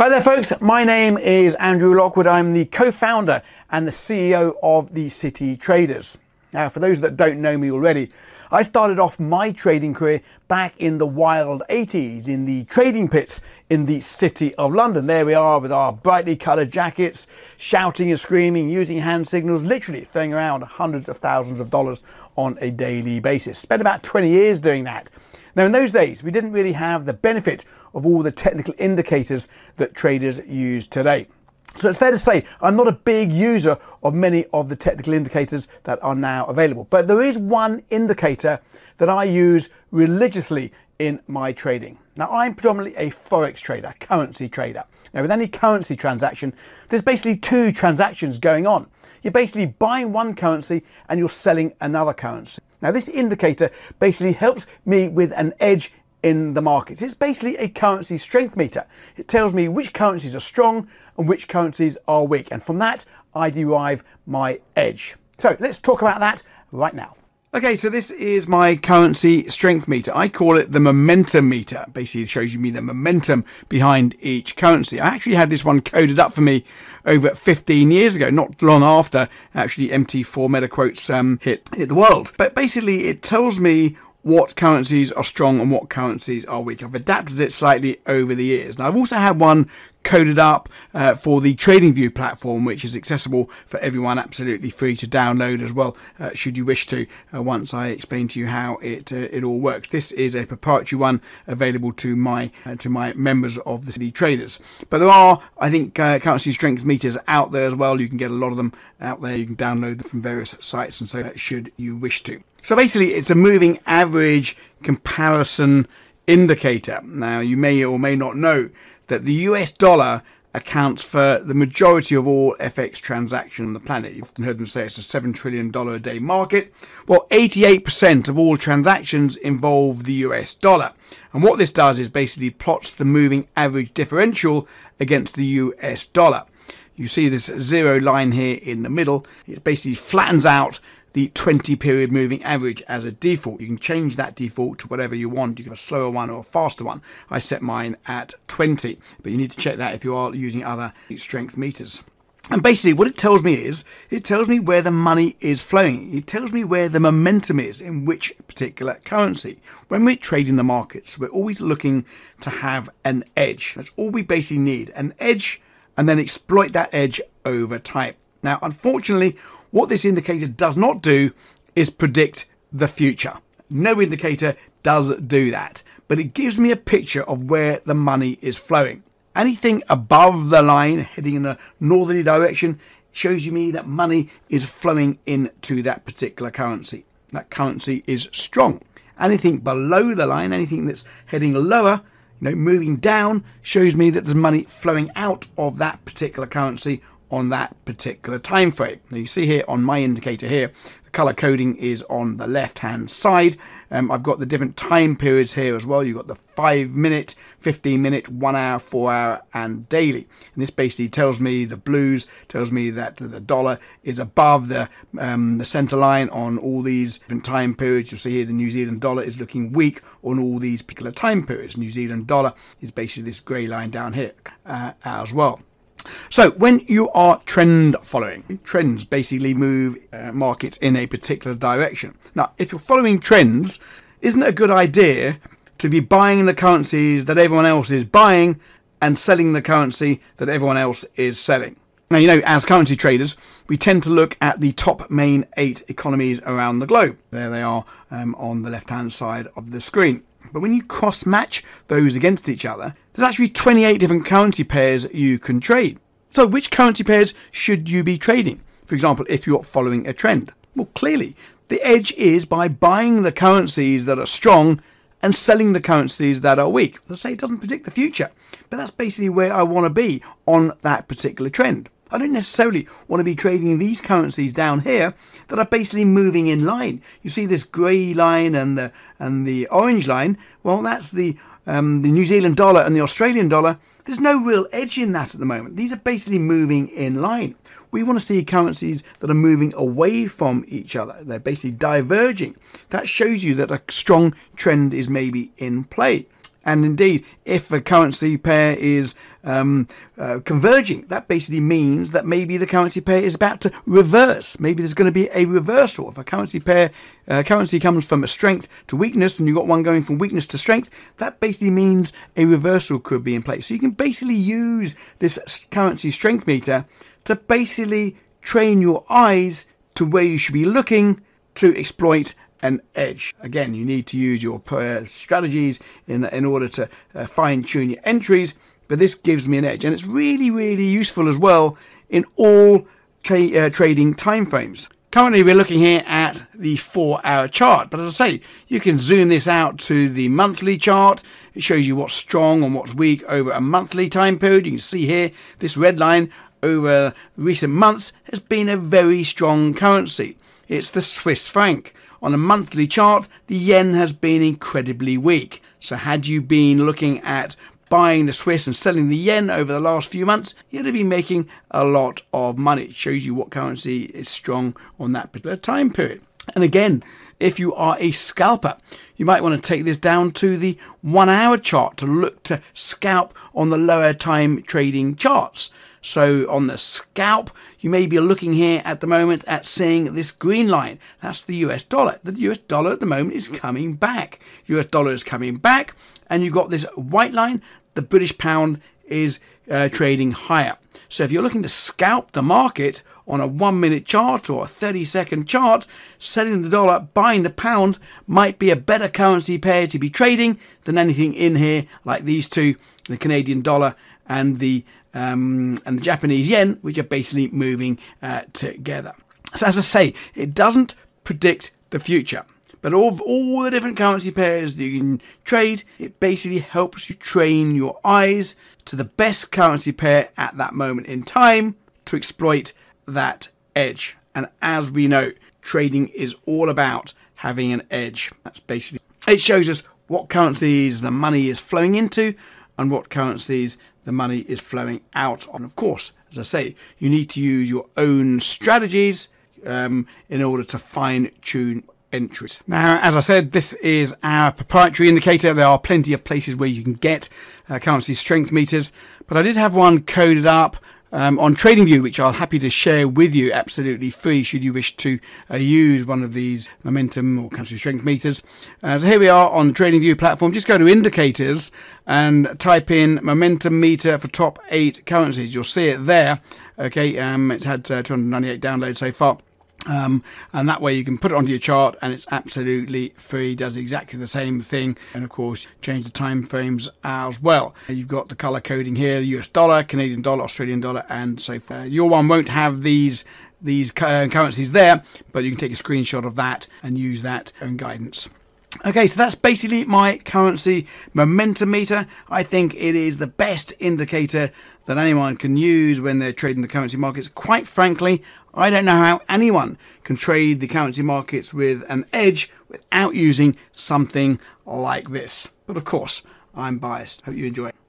Hi there folks, my name is Andrew Lockwood. I'm the co-founder and the CEO of the City Traders. Now, for those that don't know me already, I started off my trading career back in the wild 80s in the trading pits in the City of London. There we are with our brightly coloured jackets, shouting and screaming, using hand signals, literally throwing around hundreds of thousands of dollars on a daily basis. Spent about 20 years doing that. Now, in those days, we didn't really have the benefit of all the technical indicators that traders use today. So it's fair to say I'm not a big user of many of the technical indicators that are now available. But there is one indicator that I use religiously in my trading. Now, I'm predominantly a forex trader, currency trader. Now, with any currency transaction, there's basically two transactions going on. You're basically buying one currency and you're selling another currency. Now, this indicator basically helps me with an edge in the markets. It's basically a currency strength meter. It tells me which currencies are strong and which currencies are weak, and from that I derive my edge. So let's talk about that right now. Okay, so this is my currency strength meter. I call it the momentum meter. Basically, it shows you the momentum behind each currency. I actually had this one coded up for me over 15 years ago, not long after actually MT4 meta quotes hit the world. But basically, it tells me what currencies are strong and what currencies are weak. I've adapted it slightly over the years. Now, I've also had one coded up for the TradingView platform, which is accessible for everyone, absolutely free to download as well, should you wish to, once I explain to you how it all works. This is a proprietary one available to my members of the City Traders. But there are, I think, currency strength meters out there as well. You can get a lot of them out there. You can download them from various sites, and so should you wish to. So basically, it's a moving average comparison indicator. Now, you may or may not know that the US dollar accounts for the majority of all FX transactions on the planet. You've often heard them say it's a $7 trillion a day market. Well, 88% of all transactions involve the US dollar. And what this does is basically plots the moving average differential against the US dollar. You see this zero line here in the middle. It basically flattens out the 20-period moving average as a default. You can change that default to whatever you want. You can have a slower one or a faster one. I set mine at 20, but you need to check that if you are using other strength meters. And basically what it tells me is, it tells me where the money is flowing. It tells me where the momentum is in which particular currency. When we're trading the markets, we're always looking to have an edge. That's all we basically need, an edge, and then exploit that edge over time. Now, unfortunately, what this indicator does not do is predict the future. No indicator does do that, but it gives me a picture of where the money is flowing. Anything above the line heading in a northerly direction shows you that money is flowing into that particular currency. That currency is strong. Anything below the line, anything that's heading lower, moving down, shows me that there's money flowing out of that particular currency on that particular time frame. Now, you see here on my indicator here, the color coding is on the left hand side. I've got the different time periods here as well. You've got the 5-minute, 15-minute, 1 hour, 4 hour, and daily. And this basically tells me, the blues tells me that the dollar is above the center line on all these different time periods. You'll see here the New Zealand dollar is looking weak on all these particular time periods. New Zealand dollar is basically this gray line down here as well. So when you are trend following, trends basically move markets in a particular direction. Now, if you're following trends, isn't it a good idea to be buying the currencies that everyone else is buying and selling the currency that everyone else is selling? Now, as currency traders, we tend to look at the top main 8 economies around the globe. There they are on the left-hand side of the screen. But when you cross-match those against each other, there's actually 28 different currency pairs you can trade. So which currency pairs should you be trading? For example, if you're following a trend. Well, clearly, the edge is by buying the currencies that are strong and selling the currencies that are weak. Let's say it doesn't predict the future, but that's basically where I want to be on that particular trend. I don't necessarily want to be trading these currencies down here that are basically moving in line. You see this grey line and the orange line. Well, that's the New Zealand dollar and the Australian dollar. There's no real edge in that at the moment. These are basically moving in line. We want to see currencies that are moving away from each other. They're basically diverging. That shows you that a strong trend is maybe in play. And indeed, if a currency pair is converging, that basically means that maybe the currency pair is about to reverse. Maybe there's going to be a reversal. If a currency pair comes from a strength to weakness, and you've got one going from weakness to strength, that basically means a reversal could be in place. So you can basically use this currency strength meter to basically train your eyes to where you should be looking to exploit an edge. Again, you need to use your strategies in order to fine-tune your entries, but this gives me an edge, and it's really, really useful as well in all trading timeframes. Currently, we're looking here at the 4-hour chart, but as I say, you can zoom this out to the monthly chart. It shows you what's strong and what's weak over a monthly time period. You can see here this red line over recent months has been a very strong currency. It's the Swiss franc. On a monthly chart, the yen has been incredibly weak. So had you been looking at buying the Swiss and selling the yen over the last few months, you'd have been making a lot of money. It shows you what currency is strong on that particular time period. And again, if you are a scalper, you might want to take this down to the 1-hour chart to look to scalp on the lower time trading charts. So on the scalp, you may be looking here at the moment at seeing this green line. That's the US dollar. The US dollar at the moment is coming back. US dollar is coming back, and you've got this white line. The British pound is trading higher. So if you're looking to scalp the market on a 1-minute chart or a 30-second chart, selling the dollar, buying the pound might be a better currency pair to be trading than anything in here like these two, the Canadian dollar and the Japanese yen, which are basically moving together. So as I say, it doesn't predict the future, but of all the different currency pairs that you can trade, it basically helps you train your eyes to the best currency pair at that moment in time to exploit that edge. And as we know, trading is all about having an edge. That's basically it. Shows us what currencies the money is flowing into and what currencies the money is flowing out on. Of course, as I say, you need to use your own strategies in order to fine-tune entries. Now, as I said, this is our proprietary indicator. There are plenty of places where you can get currency strength meters, but I did have one coded up on TradingView, which I'll happy to share with you absolutely free should you wish to use one of these momentum or currency strength meters. So here we are on the TradingView platform. Just go to indicators and type in momentum meter for top 8 currencies. You'll see it there. Okay, it's had 298 downloads so far. And that way you can put it onto your chart, and it's absolutely free, does exactly the same thing, and of course change the time frames as well. You've got the color coding here, US dollar, Canadian dollar, Australian dollar, and so forth. Your one won't have these currencies there, but you can take a screenshot of that and use that own guidance. Okay, so that's basically my currency momentum meter. I think it is the best indicator that anyone can use when they're trading the currency markets. Quite frankly, I don't know how anyone can trade the currency markets with an edge without using something like this. But of course, I'm biased. Hope you enjoy it.